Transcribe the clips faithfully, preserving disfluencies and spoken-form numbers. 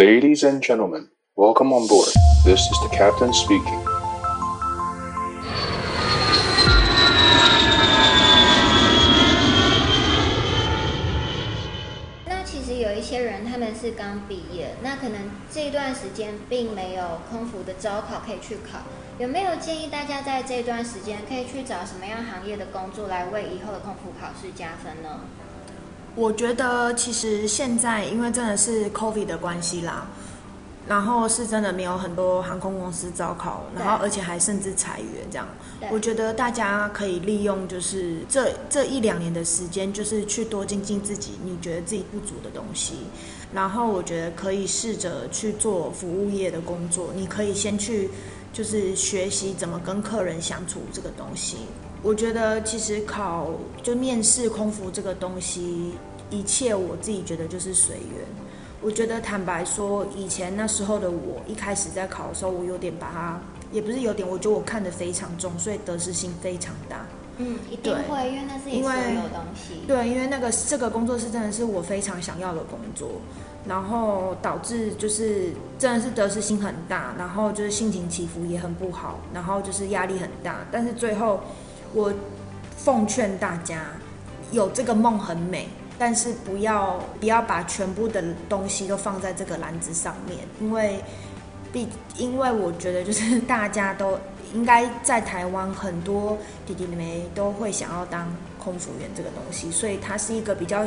Ladies and gentlemen, welcome on board. This is the captain speaking.是刚毕业，那可能这段时间并没有空服的招考可以去考，有没有建议大家在这段时间可以去找什么样行业的工作来为以后的空服考试加分呢？我觉得其实现在因为真的是 COVID 的关系啦，然后是真的没有很多航空公司招考，然后而且还甚至裁员这样。我觉得大家可以利用就是这这一两年的时间，就是去多精进自己你觉得自己不足的东西。然后我觉得可以试着去做服务业的工作，你可以先去就是学习怎么跟客人相处这个东西。我觉得其实考就面试空服这个东西，一切我自己觉得就是随缘。我觉得坦白说，以前那时候的我一开始在考的时候，我有点把它也不是有点，我觉得我看得非常重，所以得失心非常大。嗯，一定会，因为那是你所有东西。对，因为那个这个工作是真的是我非常想要的工作，然后导致就是真的是得失心很大，然后就是心情起伏也很不好，然后就是压力很大。但是最后，我奉劝大家，有这个梦很美，但是不要不要把全部的东西都放在这个篮子上面，因为毕因为我觉得就是大家都。应该在台湾很多弟弟妹妹都会想要当空服员这个东西，所以它是一个比较，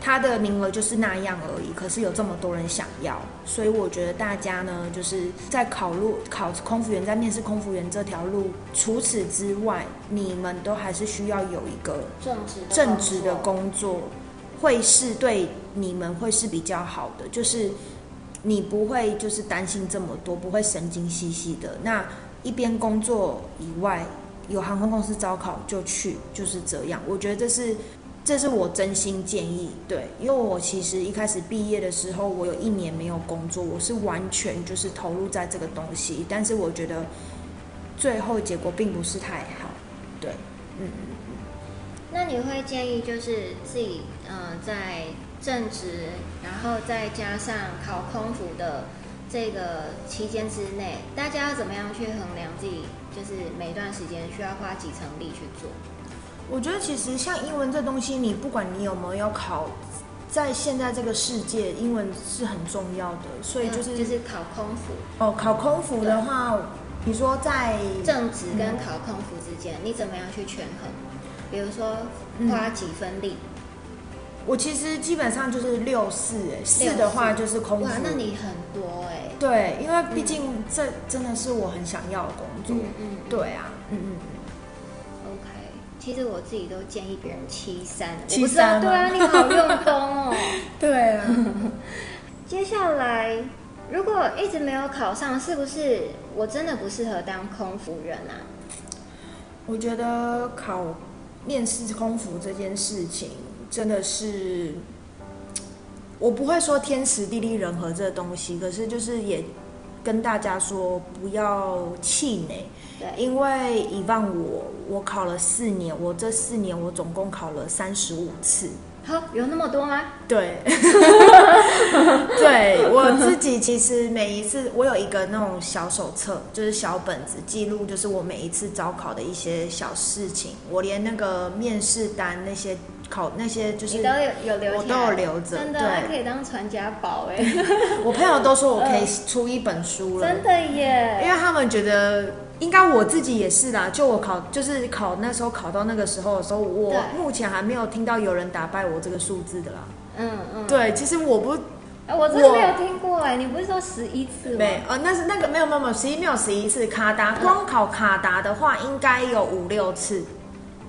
它的名额就是那样而已。可是有这么多人想要，所以我觉得大家呢，就是在考入考空服员，在面试空服员这条路，除此之外，你们都还是需要有一个正职的工作，会是对你们会是比较好的，就是你不会就是担心这么多，不会神经兮兮的那。一边工作以外，有航空公司招考就去，就是这样。我觉得这是，这是我真心建议。对，因为我其实一开始毕业的时候，我有一年没有工作，我是完全就是投入在这个东西，但是我觉得最后结果并不是太好。对，嗯。那你会建议就是自己嗯、呃、在正职，然后再加上考空服的。这个期间之内，大家要怎么样去衡量自己？就是每段时间需要花几成力去做？我觉得其实像英文这东西，你不管你有没有考，在现在这个世界，英文是很重要的。所以就是、嗯、就是考空服哦，考空服的话，你说在正职跟考空服之间，嗯、你怎么样去权衡？比如说花几分力？嗯我其实基本上就是六四哎，四的话就是空服。哇，那你很多哎、欸。对，因为毕竟这真的是我很想要的工作。嗯嗯。对啊，嗯嗯。OK， 其实我自己都建议别人七三。七三。对啊，你好用功哦。对啊。接下来，如果一直没有考上，是不是我真的不适合当空服人啊？我觉得考面试空服这件事情。真的是，我不会说天时地利人和这东西，可是就是也跟大家说不要气馁，因为Yvonne我我考了四年，我这四年我总共考了三十五次。好，有那么多吗？对，对我自己其实每一次我有一个那种小手册，就是小本子记录，就是我每一次招考的一些小事情，我连那个面试单那些。考那些就是你都有留，我都有留着，真的对，可以当传家宝哎、欸。我朋友都说我可以出一本书了，真的耶。因为他们觉得，应该我自己也是啦。就我考，就是考那时候考到那个时候的时候，我目前还没有听到有人打败我这个数字的啦。嗯嗯，对，其实我不。我真的没有听过哎、欸，你不是说十一次吗？没，呃，那是那个没有没有没有，十一没有十一次。卡达光考卡达的话，应该有五六次。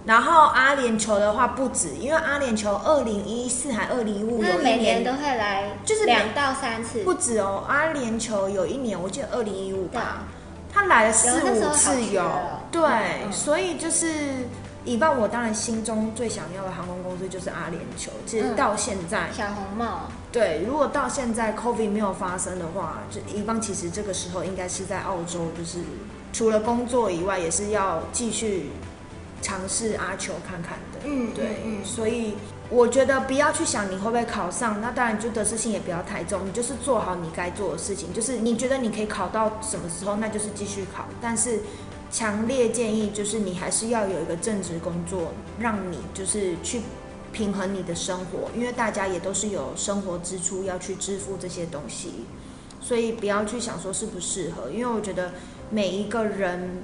然后阿联酋的话不止，因为阿联酋二零一四还二零一五有一年，每年都会来，就是两到三次，不止哦。阿联酋有一年，我记得二零一五吧，他来了四五次有，对，嗯、所以就是Yvonne我当然心中最想要的航空公司就是阿联酋。其实到现在，嗯、小红帽，对，如果到现在 COVID 没有发生的话，就Yvonne其实这个时候应该是在澳洲，就是除了工作以外，也是要继续。尝试阿球看看的，嗯，对，嗯嗯、所以我觉得不要去想你会不会考上，那当然就得失心也不要太重，你就是做好你该做的事情，就是你觉得你可以考到什么时候，那就是继续考。但是强烈建议就是你还是要有一个正职工作，让你就是去平衡你的生活，因为大家也都是有生活支出要去支付这些东西，所以不要去想说适不适合，因为我觉得每一个人。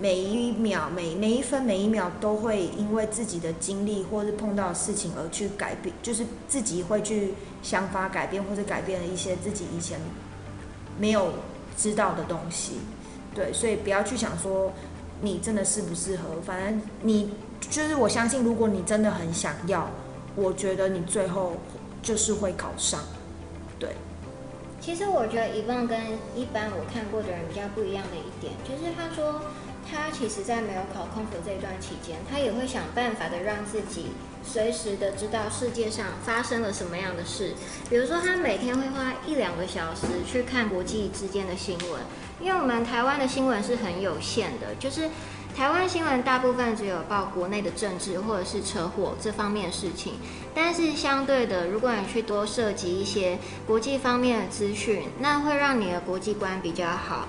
每一秒、每每一分、每一秒都会因为自己的经历或是碰到的事情而去改变，就是自己会去想法改变，或者改变了一些自己以前没有知道的东西。对，所以不要去想说你真的适不适合，反正你就是我相信，如果你真的很想要，我觉得你最后就是会考上。对。其实我觉得Yvonne跟一般我看过的人比较不一样的一点，就是他说。他其实在没有考空服这一段期间，他也会想办法的让自己随时的知道世界上发生了什么样的事。比如说，他每天会花一两个小时去看国际之间的新闻，因为我们台湾的新闻是很有限的，就是台湾新闻大部分只有报国内的政治或者是车祸这方面的事情。但是相对的，如果你去多涉及一些国际方面的资讯，那会让你的国际观比较好。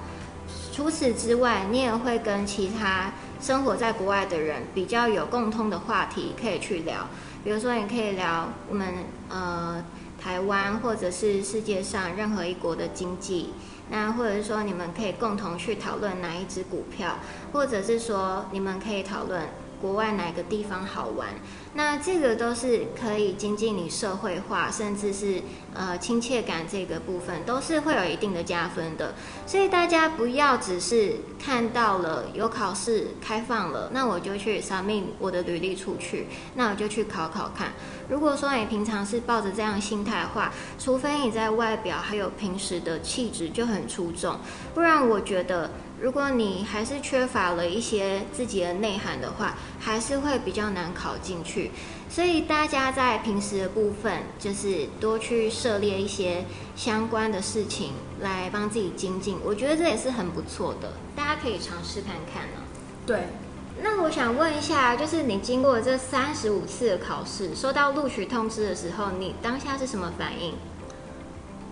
除此之外，你也会跟其他生活在国外的人比较有共通的话题可以去聊，比如说你可以聊我们呃台湾或者是世界上任何一国的经济，那或者是说你们可以共同去讨论哪一支股票，或者是说你们可以讨论国外哪个地方好玩，那这个都是可以增进你社会化，甚至是呃亲切感这个部分，都是会有一定的加分的。所以大家不要只是看到了有考试开放了，那我就去 submit 我的履历出去，那我就去考考看。如果说你平常是抱着这样心态的话，除非你在外表还有平时的气质就很出众，不然我觉得。如果你还是缺乏了一些自己的内涵的话，还是会比较难考进去。所以大家在平时的部分，就是多去涉猎一些相关的事情来帮自己精进，我觉得这也是很不错的，大家可以尝试看看呢、啊。对。那我想问一下，就是你经过这三十五次的考试，收到录取通知的时候，你当下是什么反应？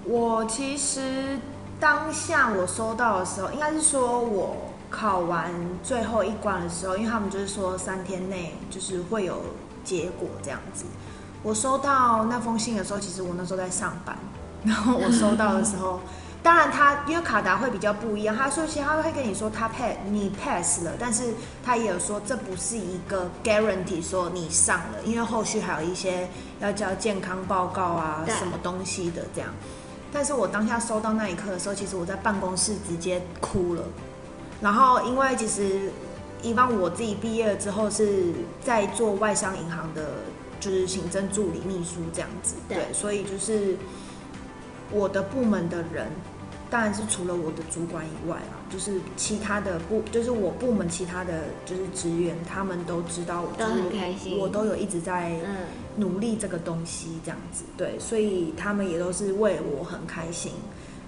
我其实。当下我收到的时候，应该是说我考完最后一关的时候，因为他们就是说三天内就是会有结果这样子。我收到那封信的时候，其实我那时候在上班，然后我收到的时候，当然他因为卡达会比较不一样，他说其实他会跟你说他 pass 你 pass 了，但是他也有说这不是一个 guarantee 说你上了，因为后续还有一些要交健康报告啊什么东西的这样。但是我当下收到那一刻的时候，其实我在办公室直接哭了。然后，因为其实一般我自己毕业了之后是在做外商银行的，就是行政助理、秘书这样子。对，所以就是我的部门的人，当然是除了我的主管以外啊，就是其他的部，就是我部门其他的就是职员，他们都知道我，都很开心，我都有一直在。嗯努力这个东西这样子，对，所以他们也都是为我很开心。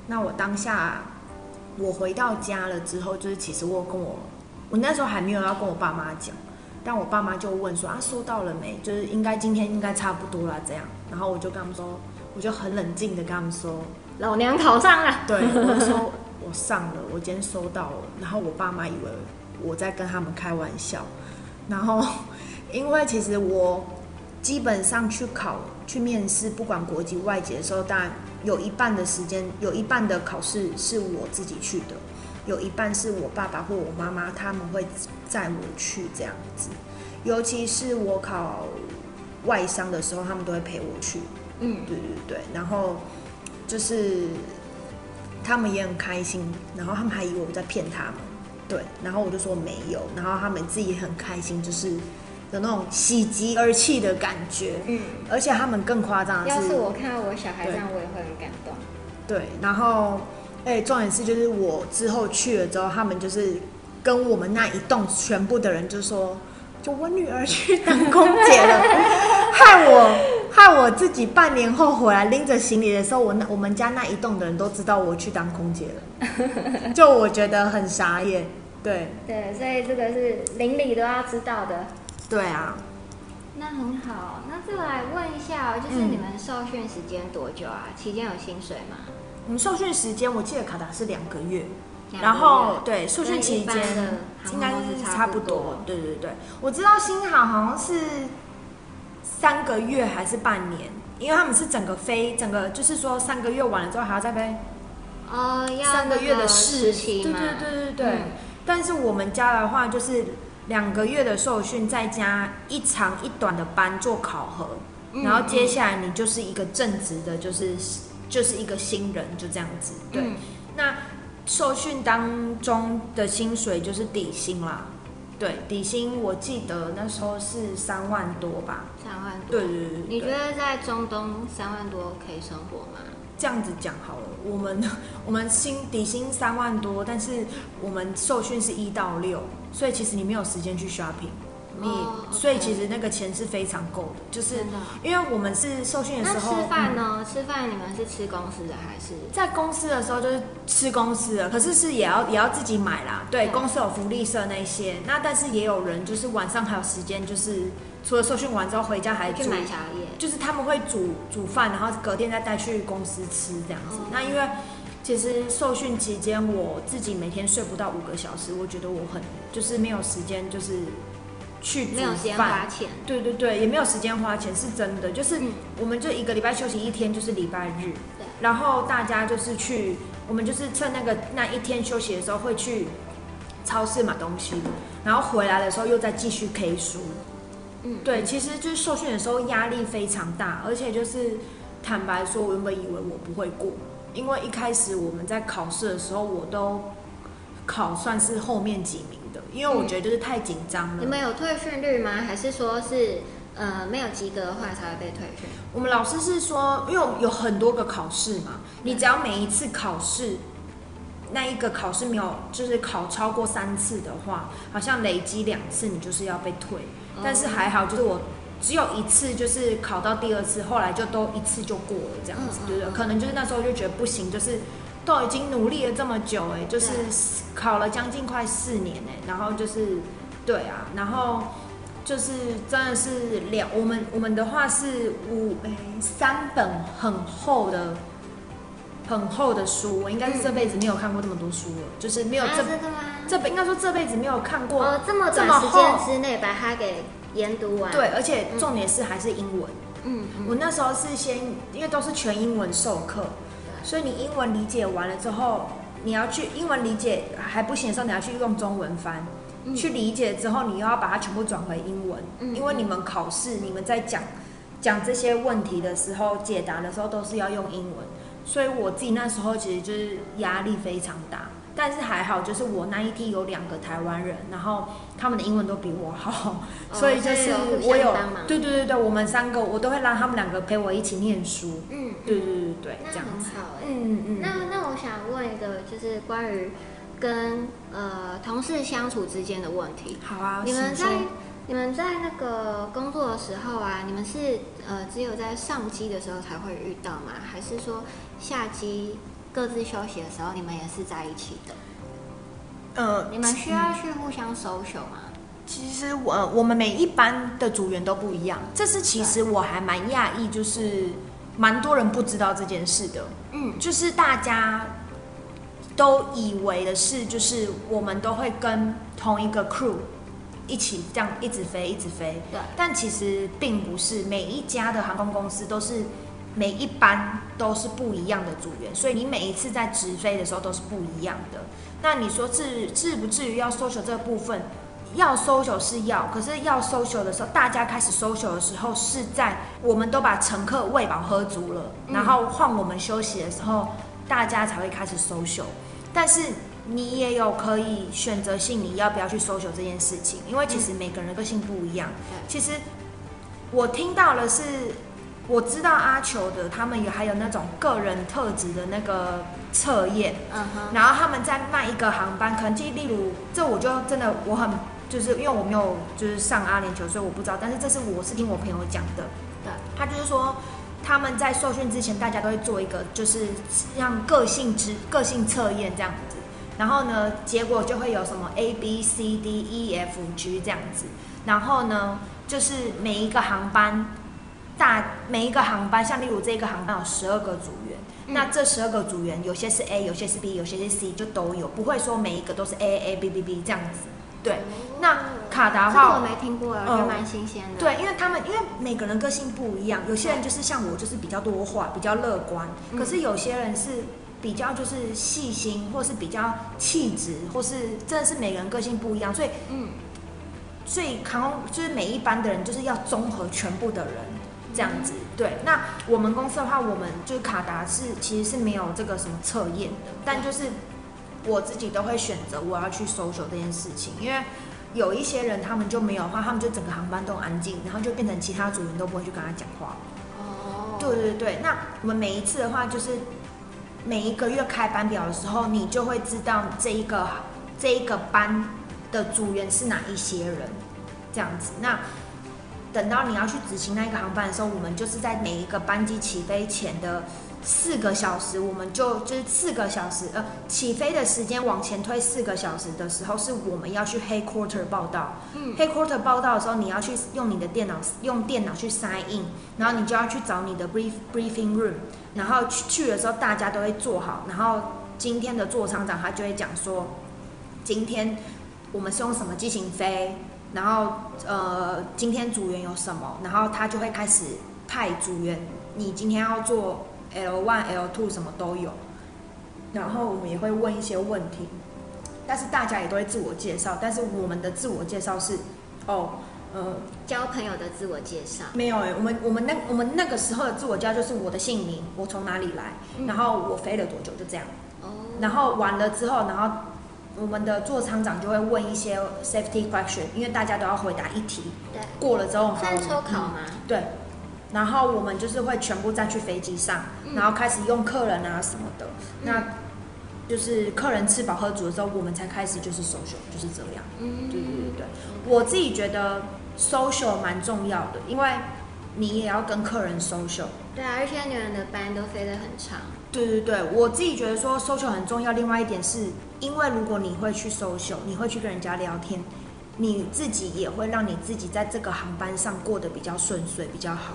那我当下我回到家了之后，就是其实我跟我我那时候还没有要跟我爸妈讲，但我爸妈就问说啊收到了没，就是应该今天应该差不多啦这样。然后我就跟他们说，我就很冷静的跟他们说，老娘考上了。对，我说我上了，我今天收到了。然后我爸妈以为我在跟他们开玩笑，然后因为其实我。基本上去考去面试，不管国籍外籍的时候，当然有一半的时间，有一半的考试是我自己去的，有一半是我爸爸或我妈妈他们会载我去这样子。尤其是我考外商的时候，他们都会陪我去。嗯，对对对。然后就是他们也很开心，然后他们还以为我在骗他们，对，然后我就说没有，然后他们自己也很开心，就是。有那种喜极而泣的感觉，嗯，而且他们更夸张的是，要是我看到我小孩这样，我也会很感动。对，然后，哎、欸，重点是就是我之后去了之后，他们就是跟我们那一栋全部的人就说，就我女儿去当空姐了，害我害我自己半年后回来拎着行李的时候，我我们家那一栋的人都知道我去当空姐了，就我觉得很傻眼，对对，所以这个是邻里都要知道的。对啊，那很好，那再来问一下、哦，就是你们受训时间多久啊？嗯、期间有薪水吗？我们受训时间，我记得卡达是两个月。然后对受训期间应该是差不多，对对对，我知道新航好像是三个月还是半年，因为他们是整个飞，整个就是说三个月完了之后还要再飞，哦，三个月的试期嘛，对对对对对。嗯、但是我们家的话就是两个月的受训，再加一长一短的班做考核，嗯、然后接下来你就是一个正职的，就是就是一个新人，就这样子。对，嗯、那。受训当中的薪水就是底薪啦，对，底薪我记得那时候是三万多吧，三万多，对对对。你觉得在中东三万多可以生活吗？这样子讲好了，我们我们薪底薪三万多，但是我们受训是一到六，所以其实你没有时间去 shopping， 你、oh, okay. 所以其实那个钱是非常够的，就是因为我们是受训的时候。那吃饭呢？嗯、吃饭你们是吃公司的还是？在公司的时候就是吃公司的，可是是也要也要自己买啦。对，对公司有福利社那些，那但是也有人就是晚上还有时间，就是除了受训完之后回家还煮，去买宵夜，就是他们会煮煮饭，然后隔天再带去公司吃这样子。Oh. 那因为。其实受训期间，我自己每天睡不到五个小时，我觉得我很就是没有时间，就是去煮饭，没有时间花钱，对对对，也没有时间花钱，是真的。就是我们就一个礼拜休息一天，就是礼拜日，对。然后大家就是去，我们就是趁那个那一天休息的时候会去超市买东西，然后回来的时候又再继续 K 书。嗯，对，其实就是受训的时候压力非常大，而且就是坦白说，我原本以为我不会过。因为一开始我们在考试的时候，我都考算是后面几名的，因为我觉得就是太紧张了。嗯、你们有退训率吗？还是说是呃没有及格的话才会被退训？我们老师是说，因为有很多个考试嘛，你只要每一次考试那一个考试没有就是考超过三次的话，好像累积两次你就是要被退。哦、但是还好，就是我。只有一次，就是考到第二次，后来就都一次就过了，这样子，对不对？可能就是那时候就觉得不行，就是都已经努力了这么久，哎，就是考了将近快四年，哎，然后就是，对啊，然后就是真的是两，我们我们的话是五哎三本很厚的。很厚的书，我应该是这辈子没有看过这么多书了，嗯、就是没有这、啊、真的吗？这应该说这辈子没有看过哦，这么短时间之内把它给研读完。对，而且重点是还是英文。嗯，我那时候是先，因为都是全英文授课，嗯、所以你英文理解完了之后，你要去英文理解还不行的时候，你要去用中文翻。嗯、去理解之后，你又要把它全部转回英文，嗯、因为你们考试你们在讲讲这些问题的时候，解答的时候都是要用英文。所以我自己那时候其实就是压力非常大，但是还好，就是我那一梯有两个台湾人，然后他们的英文都比我好，哦、所以就是我有对对对对，我们三个我都会让他们两个陪我一起念书，嗯，对对对对，这样子，嗯嗯，那那我想问一个，就是关于跟呃同事相处之间的问题，好啊，你们在。你们在那个工作的时候啊，你们是呃只有在上机的时候才会遇到吗？还是说下机各自休息的时候，你们也是在一起的？呃，你们需要去互相 social 吗？其实我我们每一班的组员都不一样，这是其实我还蛮讶异，就是蛮多人不知道这件事的。嗯，就是大家都以为的是，就是我们都会跟同一个 crew。一起这样一直飞，一直飞。对，但其实并不是每一家的航空公司都是每一班都是不一样的组员，所以你每一次在直飞的时候都是不一样的。那你说至至不至于要 social 这部分，要 social 是要，可是要 social 的时候，大家开始 social 的时候是在我们都把乘客喂饱喝足了，嗯、然后换我们休息的时候，大家才会开始 social， 但是。你也有可以选择性，你要不要去 social 这件事情，因为其实每个人个性不一样。嗯、其实我听到了是，我知道阿球的他们也还有那种个人特质的那个测验，嗯、然后他们在卖一个航班，可能就例如这我就真的我很就是因为我没有就是上阿联酋，所以我不知道，但是这是我是听我朋友讲的，对，他就是说。他们在受训之前，大家都会做一个就是让个性之个性测验这样子。然后呢，结果就会有什么 A B C D E F G 这样子。然后呢，就是每一个航班，大每一个航班，像例如这个航班有十二个组员，嗯、那这十二个组员有些是 A， 有些是 B， 有些是 C， 就都有，不会说每一个都是 A A B B B 这样子。对，那卡达的话，这个我没听过，也蛮新鲜的。对，因为他们因为每个人个性不一样，有些人就是像我，就是比较多话，比较乐观，嗯、可是有些人是比较就是细心，或是比较气质，或是真的是每个人个性不一样，所以嗯，所以航空就是每一班的人就是要综合全部的人这样子。嗯、对，那我们公司的话，我们就是卡达是其实是没有这个什么测验的，但就是。我自己都会选择我要去social这件事情，因为有一些人他们就没有的话，他们就整个航班都安静，然后就变成其他组员都不会去跟他讲话。哦，对对对。那我们每一次的话，就是每一个月开班表的时候，你就会知道这一个这一个班的组员是哪一些人，这样子。那等到你要去执行那一个航班的时候，我们就是在每一个班机起飞前的。四个小时，我们就就是四个小时，呃，起飞的时间往前推四个小时的时候，是我们要去 headquarter 报到。嗯 ，headquarter 报到的时候，你要去用你的电脑，用电脑去 sign in， 然后你就要去找你的 brief briefing room， 然后去去的时候大家都会坐好，然后今天的座舱长他就会讲说，今天我们是用什么机型飞，然后呃，今天组员有什么，然后他就会开始派组员，你今天要做。L one、L two 什么都有，然后我们也会问一些问题，但是大家也都会自我介绍，但是我们的自我介绍是，哦，呃，交朋友的自我介绍。没有哎、欸，我们我们那我们那个时候的自我介绍就是我的姓名，我从哪里来，嗯、然后我飞了多久，就这样。哦。然后完了之后，然后我们的座舱长就会问一些 safety question， 因为大家都要回答一题。对。过了之后，算抽考吗？嗯、对。然后我们就是会全部站去飞机上，嗯、然后开始用客人啊什么的。嗯、那就是客人吃饱喝足的时候，我们才开始就是 social， 就是这样。嗯，对对对对。嗯、我自己觉得 social 蛮重要的，因为你也要跟客人 social。对啊，而且女人的班都飞得很长。对对对，我自己觉得说 social 很重要。另外一点是因为如果你会去 social， 你会去跟人家聊天，你自己也会让你自己在这个航班上过得比较顺遂，比较好。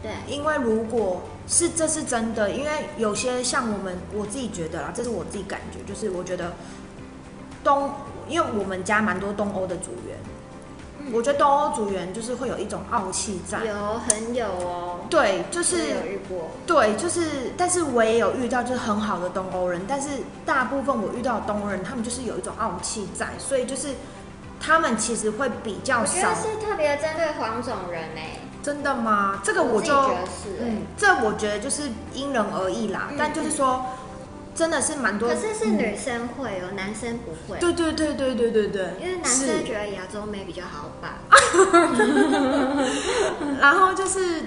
对，因为如果是这是真的，因为有些像我们，我自己觉得啦，这是我自己感觉，就是我觉得东，因为我们家蛮多东欧的组员，嗯、我觉得东欧组员就是会有一种傲气在，有很有哦，对，就是有遇过，对，就是，但是我也有遇到就是很好的东欧人，但是大部分我遇到的东欧人，他们就是有一种傲气在，所以就是他们其实会比较少，我觉得是特别针对黄种人哎、欸。真的吗？这个我就，我是欸、嗯，这我觉得就是因人而异啦。嗯、但就是说，真的是蛮多。可是是女生会哦，嗯、男生不会。对对对对对对对。因为男生觉得亚洲妹比较好吧。然后就是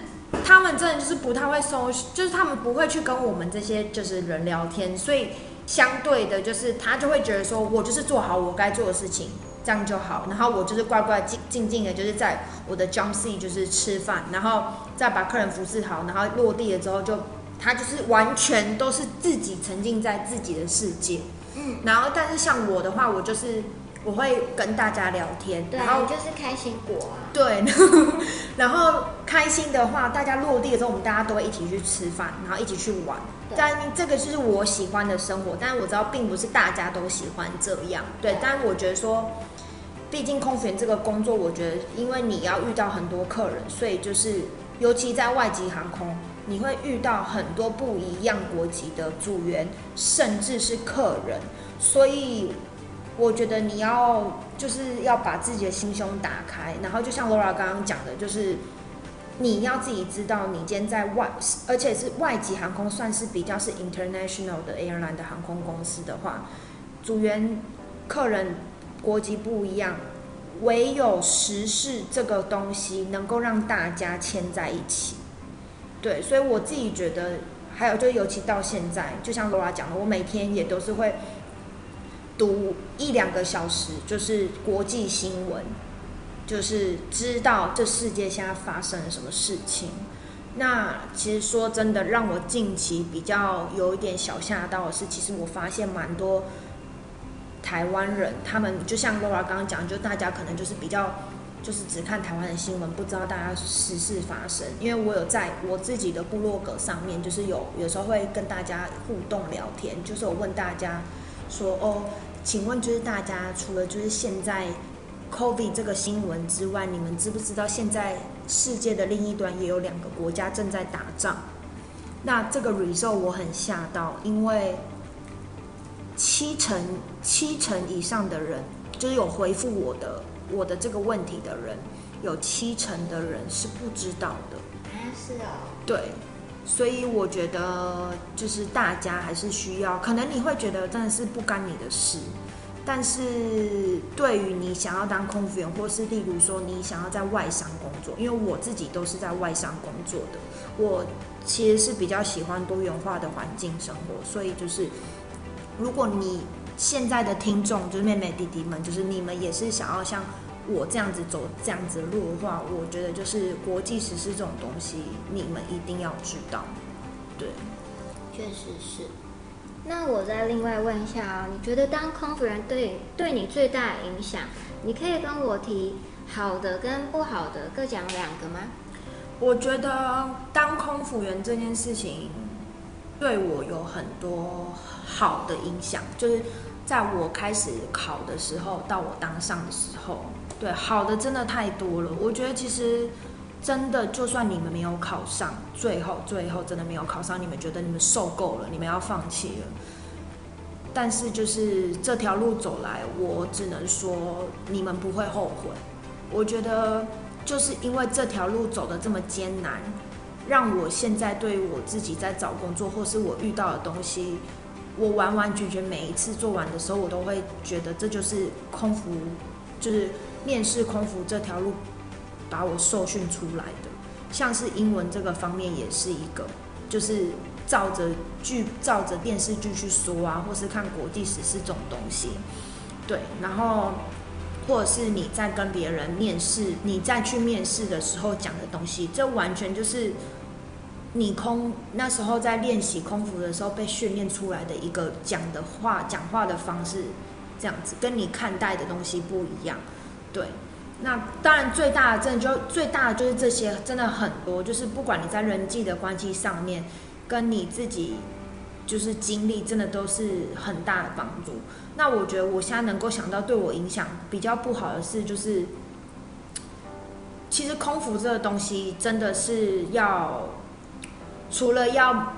他们真的就是不太会收，就是他们不会去跟我们这些就是人聊天，所以相对的，就是他就会觉得说我就是做好我该做的事情。这样就好，然后我就是乖乖静静静的，就是在我的 jump seat 就是吃饭，然后再把客人服侍好，然后落地了之后就，他就是完全都是自己沉浸在自己的世界，嗯，然后但是像我的话，我就是我会跟大家聊天，对，然后就是开心果啊，对，然后开心的话，大家落地的时候，我们大家都会一起去吃饭，然后一起去玩，但这个就是我喜欢的生活，但我知道并不是大家都喜欢这样，对，对但我觉得说。毕竟空服员这个工作，我觉得因为你要遇到很多客人，所以就是尤其在外籍航空，你会遇到很多不一样国籍的组员，甚至是客人，所以我觉得你要就是要把自己的心胸打开，然后就像 Laura 刚刚讲的，就是你要自己知道你今天在外，而且是外籍航空算是比较是 international 的 airline 的航空公司的话，组员、客人。国籍不一样，唯有时事这个东西能够让大家牵在一起。对，所以我自己觉得，还有就尤其到现在，就像 Laura 讲的，我每天也都是会读一两个小时，就是国际新闻，就是知道这世界现在发生了什么事情。那其实说真的，让我近期比较有一点小吓到的是，其实我发现蛮多。台湾人，他们就像 Laura 刚刚讲，就大家可能就是比较就是只看台湾的新闻，不知道大家时事发生。因为我有在我自己的部落格上面，就是有有时候会跟大家互动聊天，就是我问大家说，哦，请问就是大家除了就是现在 COVID 这个新闻之外，你们知不知道现在世界的另一端也有两个国家正在打仗？那这个 result 我很吓到，因为七成七成以上的人，就是有回复我的我的这个问题的人，有七成的人是不知道的。啊，是哦。对，所以我觉得就是大家还是需要，可能你会觉得真的是不干你的事，但是对于你想要当空服员，或是例如说你想要在外商工作，因为我自己都是在外商工作的，我其实是比较喜欢多元化的环境生活，所以就是。如果你现在的听众就是妹妹弟弟们，就是你们也是想要像我这样子走这样子的路的话，我觉得就是国际时事这种东西，你们一定要知道。对，确实是。那我再另外问一下啊，你觉得当空服员对对你最大的影响，你可以跟我提好的跟不好的各讲两个吗？我觉得当空服员这件事情对我有很多好的影响，就是在我开始考的时候到我当上的时候，对，好的真的太多了。我觉得其实真的就算你们没有考上，最后最后真的没有考上，你们觉得你们受够了，你们要放弃了，但是就是这条路走来，我只能说你们不会后悔。我觉得就是因为这条路走得这么艰难，让我现在对于我自己在找工作或是我遇到的东西，我完完全全每一次做完的时候，我都会觉得这就是空服，就是面试空服这条路把我受训出来的。像是英文这个方面也是一个，就是照着剧、照着电视剧去说啊，或是看国际时事这种东西，对，然后。或者是你在跟别人面试，你在去面试的时候讲的东西，这完全就是你空那时候在练习空服的时候被训练出来的一个讲的话、讲话的方式，这样子跟你看待的东西不一样。对，那当然最大的真的就最大的就是这些，真的很多，就是不管你在人际的关系上面，跟你自己。就是经历真的都是很大的帮助。那我觉得我现在能够想到对我影响比较不好的是，就是其实空服这个东西真的是要除了要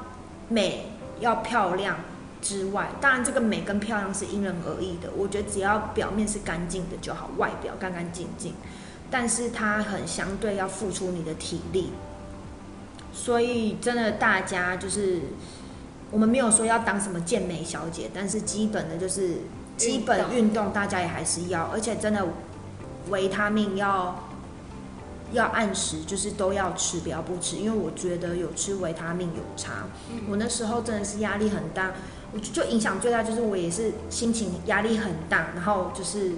美要漂亮之外，当然这个美跟漂亮是因人而异的。我觉得只要表面是干净的就好，外表干干净净，但是它很相对要付出你的体力，所以真的大家就是。我们没有说要当什么健美小姐，但是基本的就是基本运动大家也还是要，而且真的维他命要要按时，就是都要吃，不要不吃，因为我觉得有吃维他命有差。嗯、我那时候真的是压力很大，我就影响最大就是我也是心情压力很大，然后就是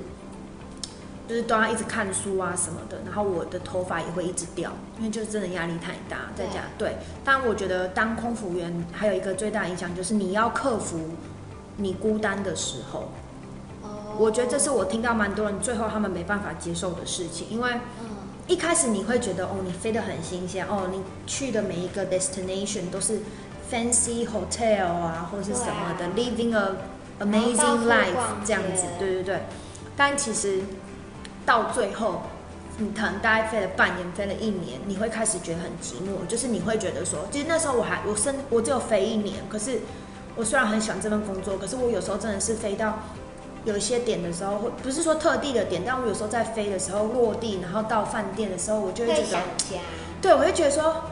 就是都要一直看书啊什么的，然后我的头发也会一直掉，因为就是真的压力太大，在家对。但我觉得当空服员还有一个最大影响就是你要克服你孤单的时候。哦、我觉得这是我听到蛮多人最后他们没办法接受的事情，因为一开始你会觉得哦你飞得很新鲜，哦你去的每一个 destination 都是 fancy hotel 啊或是什么的、啊、living a amazing life 这样子，对对对。但其实到最后，你可能大概飞了半年，飞了一年，你会开始觉得很寂寞，就是你会觉得说，其实那时候我还我甚我只有飞一年，可是我虽然很喜欢这份工作，可是我有时候真的是飞到有一些点的时候，不是说特地的点，但我有时候在飞的时候落地，然后到饭店的时候，我就会觉得，对，我会觉得说，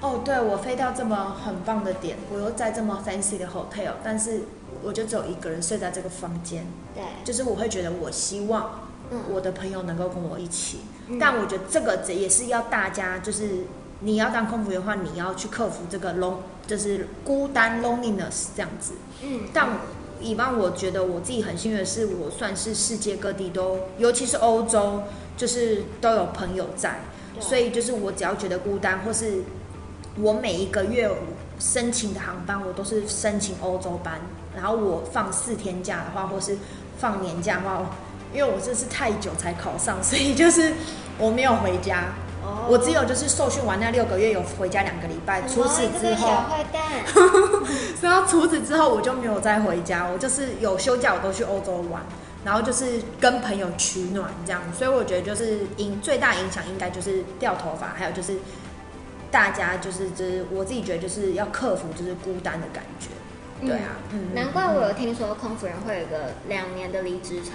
哦，对我飞到这么很棒的点，我又在这么 fancy 的 hotel， 但是我就只有一个人睡在这个房间，对，就是我会觉得我希望。嗯、我的朋友能够跟我一起、嗯，但我觉得这个也是要大家，就是你要当空服员的话，你要去克服这个 lon， 就是孤单 loneliness 这样子。嗯，但以往我觉得我自己很幸运的是，我算是世界各地都，尤其是欧洲，就是都有朋友在，所以就是我只要觉得孤单，或是我每一个月申请的航班我都是申请欧洲班，然后我放四天假的话，或是放年假的话，因为我这是太久才考上，所以就是我没有回家。Oh. 我只有就是受训完那六个月有回家两个礼拜，除此之后，小坏蛋，然后除此之后我就没有再回家，我就是有休假我都去欧洲玩，然后就是跟朋友取暖这样，所以我觉得就是影最大影响应该就是掉头发，还有就是大家就是就是我自己觉得就是要克服就是孤单的感觉，嗯、对啊，嗯、难怪我有听说空服人会有一个两年的离职潮。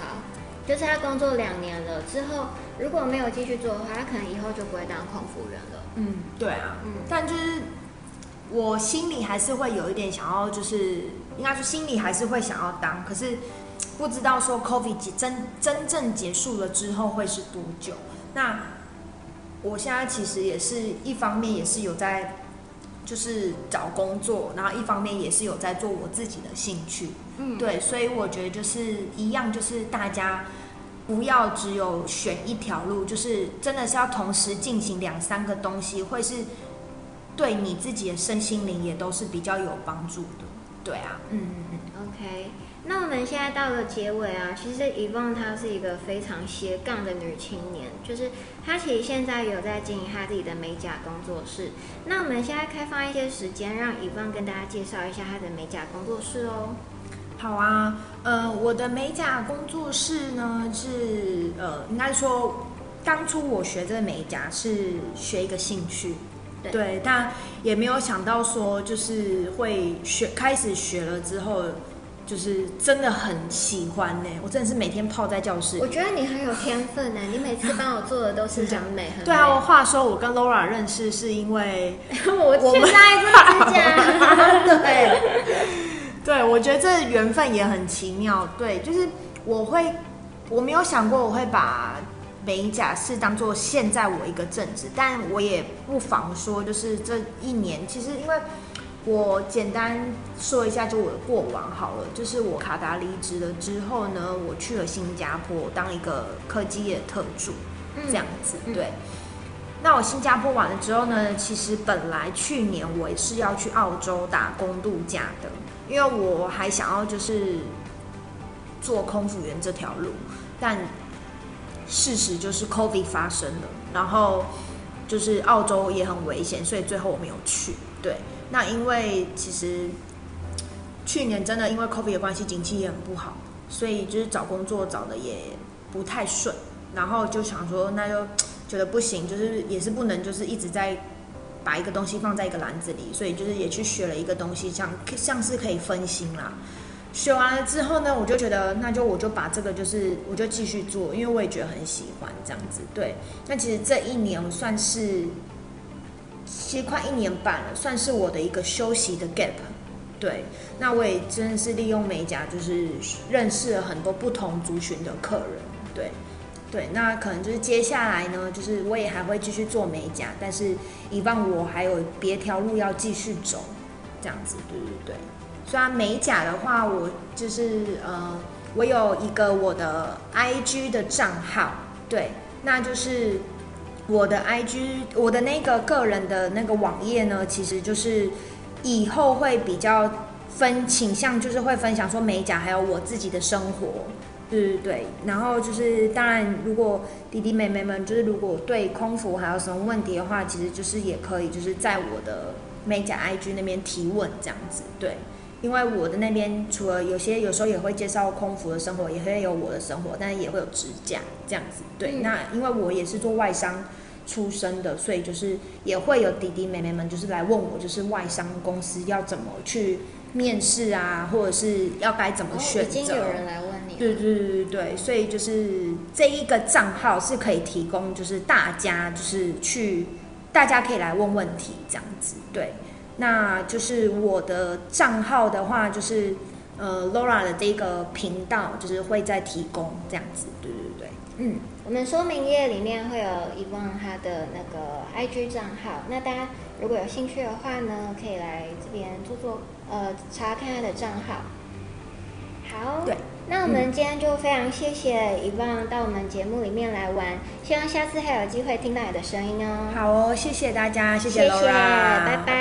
就是他工作两年了之后，如果没有继续做的话，他可能以后就不会当空服人了。嗯，对啊，嗯，但就是我心里还是会有一点想要，就是应该说心里还是会想要当，可是不知道说 COVID 真真正结束了之后会是多久。那我现在其实也是一方面也是有在就是找工作，然后一方面也是有在做我自己的兴趣。嗯，对，所以我觉得就是一样，就是大家不要只有选一条路，就是真的是要同时进行两三个东西，会是对你自己的身心灵也都是比较有帮助的。对啊，嗯嗯 OK， 那我们现在到了结尾啊，其实 Yvonne 她是一个非常斜杠的女青年，就是她其实现在有在经营她自己的美甲工作室。那我们现在开放一些时间，让 Yvonne 跟大家介绍一下她的美甲工作室哦。好啊，呃，我的美甲工作室呢是呃，应该说当初我学这个美甲是学一个兴趣，对，对，但也没有想到说就是会学，开始学了之后就是真的很喜欢呢、欸。我真的是每天泡在教室。我觉得你很有天分呢、欸，你每次帮我做的都是很美，很美。对啊，话说我跟 Laura 认识是因为我去拉一次指甲，对。对，我觉得这缘分也很奇妙。对，就是我会，我没有想过我会把美甲是当做现在我一个正职，但我也不妨说，就是这一年，其实因为我简单说一下就我的过往好了。就是我卡达离职了之后呢，我去了新加坡当一个科技业特助，嗯、这样子。对，嗯、那我新加坡完了之后呢，其实本来去年我也是要去澳洲打工度假的。因为我还想要就是做空服员这条路，但事实就是 COVID 发生了，然后就是澳洲也很危险，所以最后我没有去。对，那因为其实去年真的因为 COVID 的关系，景气也很不好，所以就是找工作找的也不太顺，然后就想说那就觉得不行，就是也是不能就是一直在把一个东西放在一个篮子里，所以就是也去学了一个东西，像像是可以分心啦。学完了之后呢，我就觉得那就我就把这个就是我就继续做，因为我也觉得很喜欢这样子。对，那其实这一年算是其实快一年半了，算是我的一个休息的 gap。对，那我也真的是利用美甲，就是认识了很多不同族群的客人。对。对，那可能就是接下来呢，就是我也还会继续做美甲，但是以往我还有别条路要继续走，这样子，对对对。虽然美甲的话，我就是呃，我有一个我的 I G 的账号，对，那就是我的 I G， 我的那个个人的那个网页呢，其实就是以后会比较分倾向，就是会分享说美甲，还有我自己的生活。对对对，然后就是当然，如果弟弟妹妹们就是如果对空服还有什么问题的话，其实就是也可以就是在我的美甲 I G 那边提问这样子。对，因为我的那边除了有些有时候也会介绍空服的生活，也会有我的生活，但是也会有指甲这样子。对，嗯、那因为我也是做外商出身的，所以就是也会有弟弟妹妹们就是来问我，就是外商公司要怎么去面试啊，或者是要该怎么选择。哦、已经有人来问你了。对对对对，所以就是这一个账号是可以提供，就是大家就是去，大家可以来问问题这样子。对，那就是我的账号的话，就是呃 Laura 的这个频道就是会再提供这样子。对对对，嗯，我们说明页里面会有 Yvonne 她的那个 I G 账号，那大家如果有兴趣的话呢，可以来这边做做。呃，查看他的账号。好，对，那我们今天就非常谢谢 Yvonne 到我们节目里面来玩，希望下次还有机会听到你的声音哦。好哦，谢谢大家，谢谢 Laura， 谢谢，拜拜。